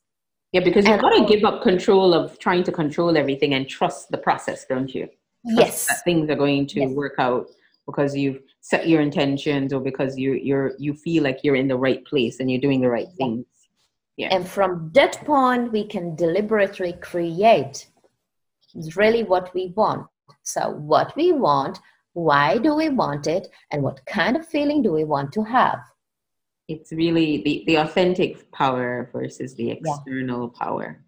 Yeah, because you've got to give up control of trying to control everything and trust the process, don't you? Yes. That things are going to work out because you've set your intentions or because you feel like you're in the right place and you're doing the right things. Yeah. And from that point, we can deliberately create really what we want. So what we want, why do we want it, and what kind of feeling do we want to have? It's really the authentic power versus the external power.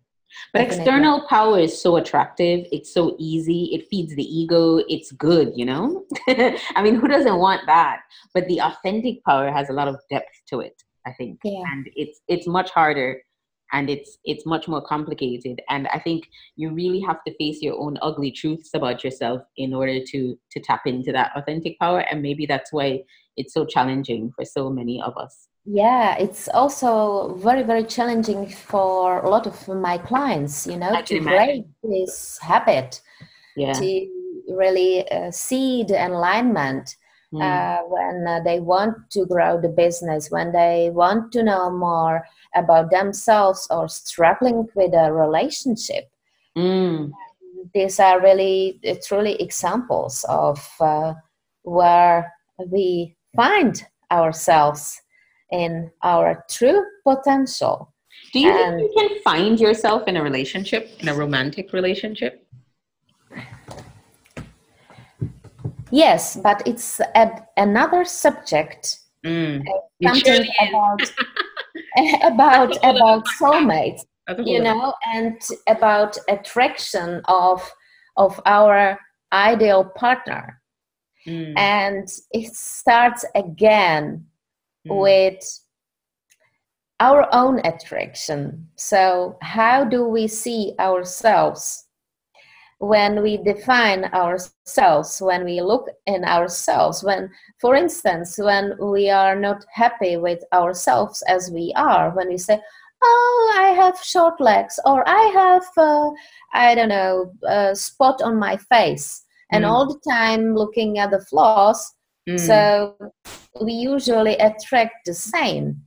But definitely, external power is so attractive. It's so easy. It feeds the ego. It's good, I mean, who doesn't want that? But the authentic power has a lot of depth to it, I think. Yeah. And it's much harder. and it's much more complicated. And I think you really have to face your own ugly truths about yourself in order to tap into that authentic power. And maybe that's why it's so challenging for so many of us. Yeah, it's also very, very challenging for a lot of my clients, you know, to break this habit, to really see the alignment when they want to grow the business, when they want to know more about themselves or struggling with a relationship. These are really, truly examples of where we find ourselves in our true potential. Do you think you can find yourself in a relationship, in a romantic relationship? Yes, but it's another subject. Something about soulmates, you know, and about attraction of our ideal partner. And it starts again with our own attraction. So how do we see ourselves? When we define ourselves, when we look in ourselves, when, for instance, when we are not happy with ourselves as we are, when we say, oh, I have short legs, or I have, I don't know, a spot on my face, and all the time looking at the flaws, so we usually attract the same.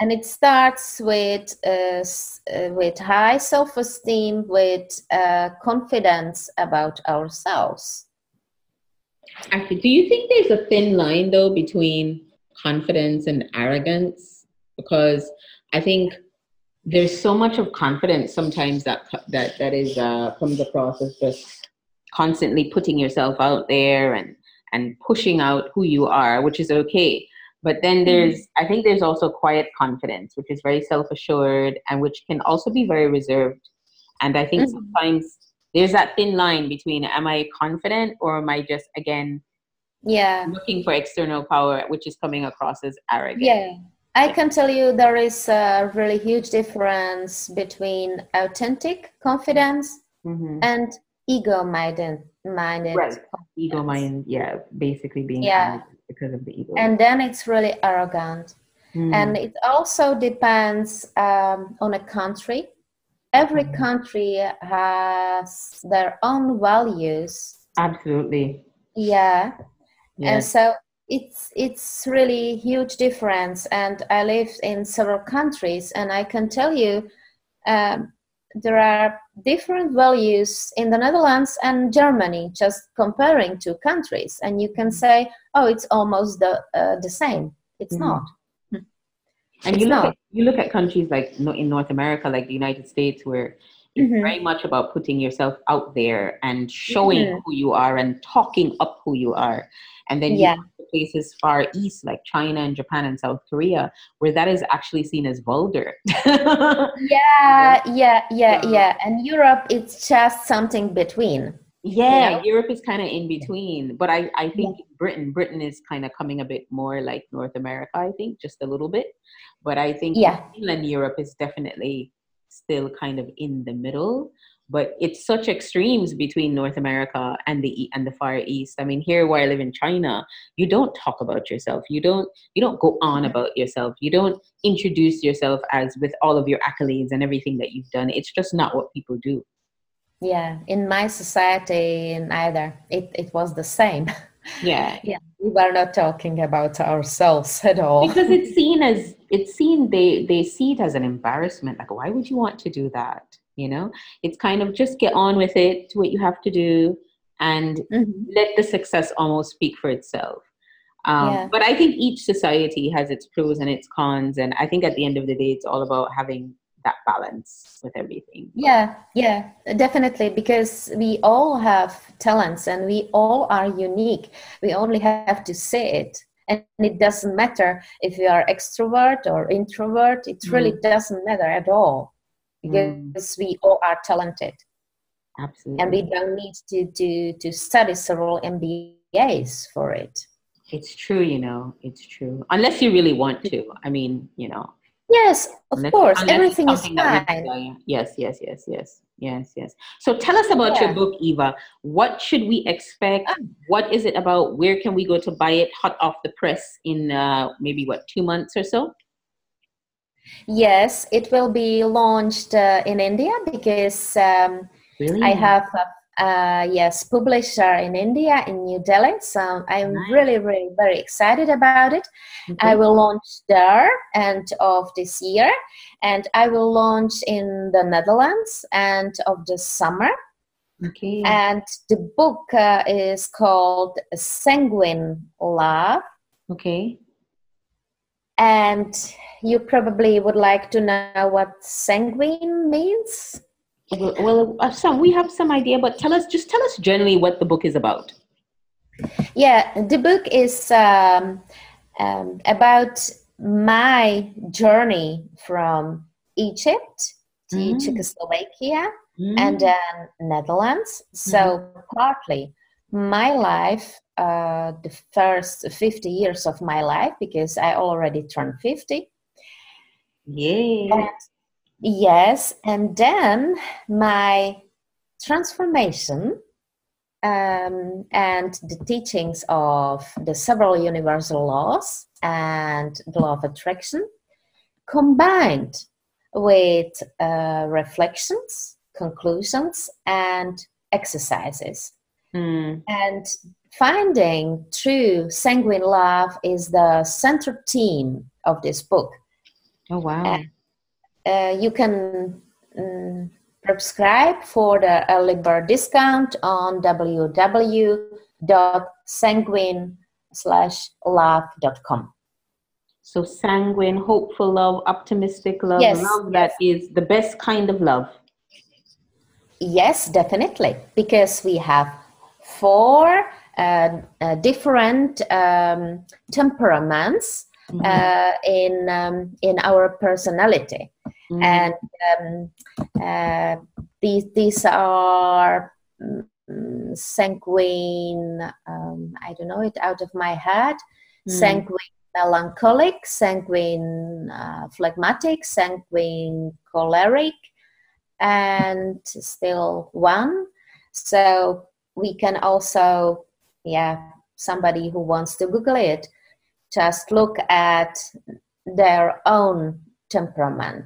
And it starts with high self-esteem, with confidence about ourselves. Actually, do you think there's a thin line, though, between confidence and arrogance? Because I think there's so much of confidence sometimes that is comes across as just constantly putting yourself out there and pushing out who you are, which is okay. But then I think there's also quiet confidence, which is very self-assured and which can also be very reserved. And I think sometimes there's that thin line between, am I confident or am I just, again, looking for external power, which is coming across as arrogant? Yeah, I can tell you there is a really huge difference between authentic confidence and ego-minded. Right. Ego-minded, basically being arrogant. Because of the ego. And then it's really arrogant. And it also depends on a country. Every country has their own values. Absolutely. Yeah. Yes. And so it's really huge difference. And I lived in several countries, and I can tell you there are different values in the Netherlands and Germany, just comparing two countries. And you can say, oh, it's almost the same. It's not. And you look at countries like in North America, like the United States, where it's very much about putting yourself out there and showing who you are and talking up who you are. And then you go to places far east like China and Japan and South Korea, where that is actually seen as vulgar. And Europe, it's just something between. Yeah, you know? Europe is kind of in between. But I think Britain is kind of coming a bit more like North America, I think, just a little bit. But I think Finland, Europe is definitely still kind of in the middle. But it's such extremes between North America and the Far East. I mean, here where I live in China, you don't talk about yourself. You don't go on about yourself. You don't introduce yourself as with all of your accolades and everything that you've done. It's just not what people do. Yeah, in my society, in either, it was the same. Yeah. Yeah. We were not talking about ourselves at all. Because they see it as an embarrassment. Like, why would you want to do that? You know, it's kind of just get on with it, do what you have to do, and let the success almost speak for itself. But I think each society has its pros and its cons. And I think at the end of the day, it's all about having that balance with everything. Yeah, definitely. Because we all have talents and we all are unique. We only have to see it. And it doesn't matter if you are extrovert or introvert. It really doesn't matter at all. Because we all are talented. Absolutely. And we don't need to study several MBAs for it. It's true, you know, it's true. Unless you really want to. I mean, you know. Yes, of course. Everything is fine. Yes. So tell us about your book, Eva. What should we expect? What is it about? Where can we go to buy it hot off the press in maybe, 2 months or so? Yes, it will be launched in India because I have a publisher in India, in New Delhi. So I'm really very excited about it. Okay. I will launch there end of this year, and I will launch in the Netherlands end of the summer. Okay. And the book is called Sanguine Love. Okay. And you probably would like to know what sanguine means. Well, we have some idea, but tell us generally what the book is about. Yeah, the book is about my journey from Egypt to Czechoslovakia and then Netherlands. So partly my life, the first 50 years of my life, because I already turned 50. Yeah. Yes, and then my transformation and the teachings of the several universal laws and the law of attraction, combined with reflections, conclusions, and exercises. And finding true sanguine love is the central theme of this book. Oh, wow. You can subscribe for the early bird discount on www.sanguine-love.com. So sanguine, hopeful love, optimistic love, love that is the best kind of love. Yes, definitely, because we have 4 different temperaments in our personality. And these are sanguine, I don't know it out of my head, sanguine melancholic, sanguine phlegmatic, sanguine choleric, and still one. So we can also, somebody who wants to Google it, just look at their own temperament.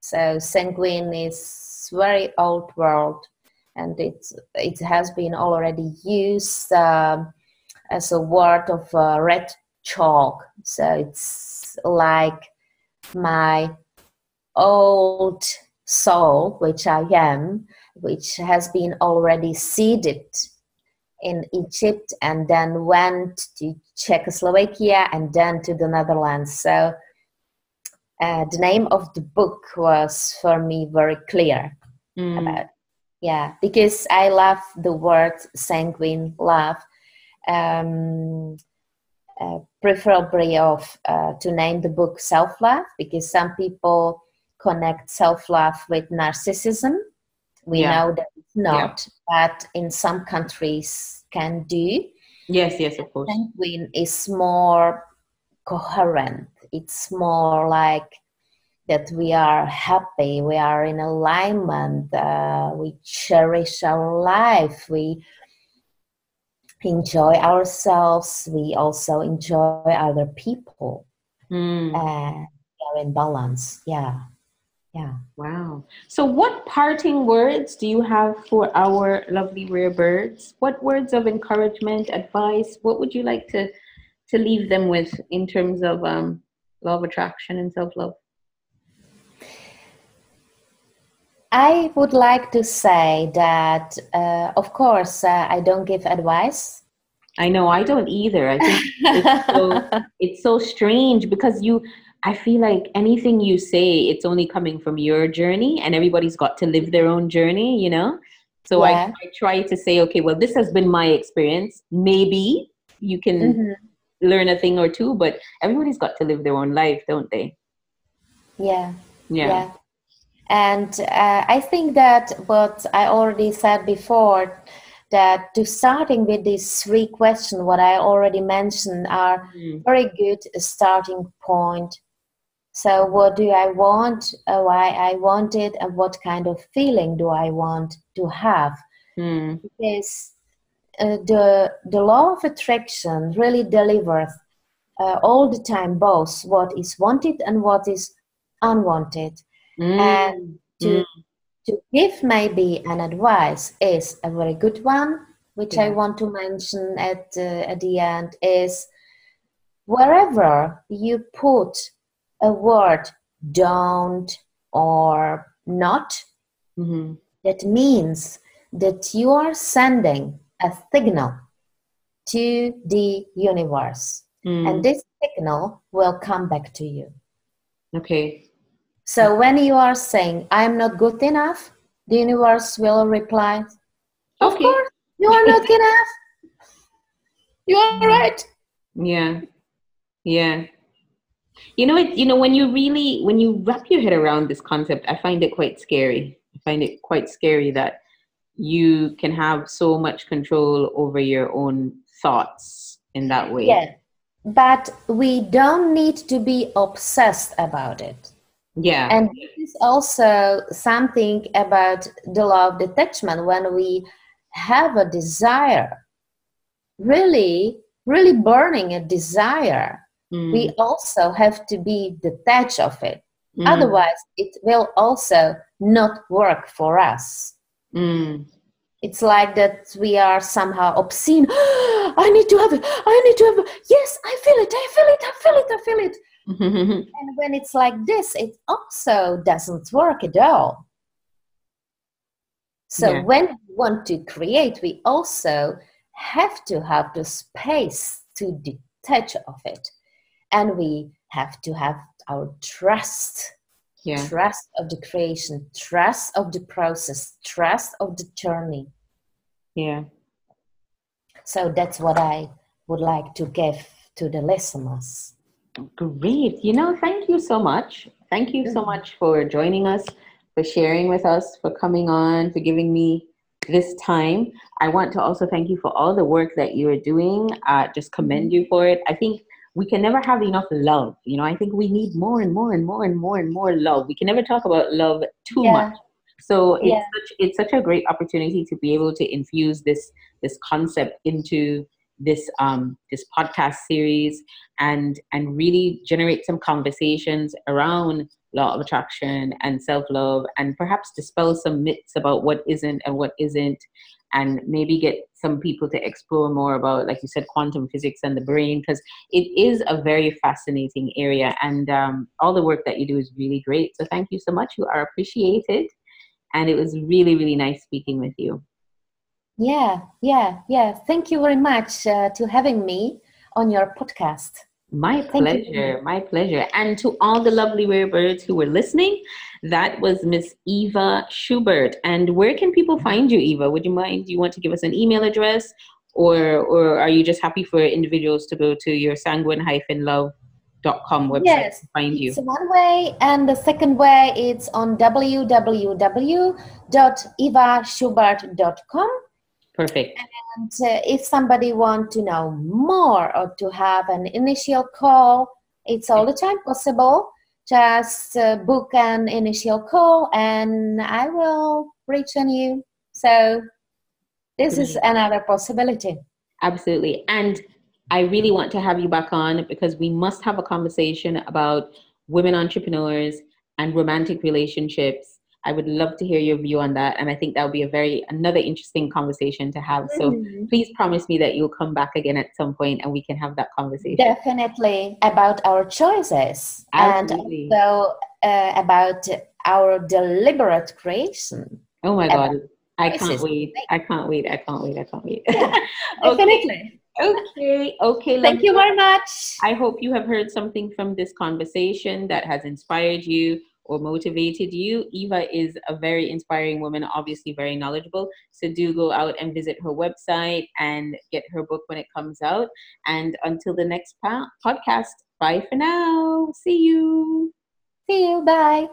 So sanguine is very old world, and it has been already used as a word of red chalk. So it's like my old soul, which I am, which has been already seeded in Egypt and then went to Czechoslovakia and then to the Netherlands. So the name of the book was for me very clear about. Yeah, because I love the word sanguine love, preferably to name the book self-love, because some people connect self-love with narcissism. We know that it's not, but in some countries can do. Yes, of course. Sanguine is more coherent. It's more like that we are happy, we are in alignment, we cherish our life, we enjoy ourselves, we also enjoy other people. We're in balance, yeah. Wow. So what parting words do you have for our lovely rare birds? What words of encouragement, advice, what would you like to leave them with in terms of law of attraction and self-love? I would like to say that, of course, I don't give advice. I know, I don't either. I think it's so strange because I feel like anything you say, it's only coming from your journey, and everybody's got to live their own journey, you know? So I try to say, okay, well, this has been my experience. Maybe you can learn a thing or two, but everybody's got to live their own life, don't they? Yeah. And I think that what I already said before, that to starting with these 3 questions, what I already mentioned, are very good starting point. So what do I want, why I want it, and what kind of feeling do I want to have? Mm. Because the law of attraction really delivers all the time both what is wanted and what is unwanted. Mm. And to give maybe an advice is a very good one, which I want to mention at the end, is wherever you put a word don't or not, mm-hmm. that means that you are sending a signal to the universe, and this signal will come back to you. Okay. So when you are saying I'm not good enough, the universe will reply, of course you are not good enough, you are right. Yeah When you wrap your head around this concept, I find it quite scary. I find it quite scary that you can have so much control over your own thoughts in that way. Yeah, but we don't need to be obsessed about it. Yeah. And this is also something about the law of detachment. When we have a desire, really burning a desire, we also have to be detached of it. Mm. Otherwise, it will also not work for us. Mm. It's like that we are somehow obscene. I need to have it. Yes, I feel it. And when it's like this, it also doesn't work at all. So when we want to create, we also have to have the space to detach of it. And we have to have our trust, trust of the creation, trust of the process, trust of the journey. Yeah. So that's what I would like to give to the listeners. Great. Thank you so much. Thank you so much for joining us, for sharing with us, for coming on, for giving me this time. I want to also thank you for all the work that you are doing. Just commend you for it. I think we can never have enough love. I think we need more and more love. We can never talk about love too much. So it's such a great opportunity to be able to infuse this concept into this podcast series and really generate some conversations around law of attraction and self-love, and perhaps dispel some myths about what isn't, and maybe get some people to explore more about, like you said, quantum physics and the brain, because it is a very fascinating area. And all the work that you do is really great. So thank you so much. You are appreciated. And it was really, really nice speaking with you. Yeah. Thank you very much to having me on your podcast. My pleasure. And to all the lovely rare birds who were listening, that was Miss Eva Schubert. And where can people find you, Eva? Would you mind? Do you want to give us an email address, or are you just happy for individuals to go to your sanguine-love.com website to find you? Yes, it's one way. And the second way, it's on www.evaschubert.com. Perfect. And if somebody wants to know more or to have an initial call, it's all the time possible. Just book an initial call and I will reach on you. So this is another possibility. Absolutely. And I really want to have you back on, because we must have a conversation about women entrepreneurs and romantic relationships. I would love to hear your view on that. And I think that would be another interesting conversation to have. So please promise me that you'll come back again at some point and we can have that conversation. Definitely, about our choices. Absolutely. And also about our deliberate creation. Oh my God. I can't wait. Yeah, definitely. Okay. Thank you very much. I hope you have heard something from this conversation that has inspired you or motivated you. Eva is a very inspiring woman, obviously very knowledgeable. So do go out and visit her website and get her book when it comes out. And until the next podcast, bye for now. See you. Bye.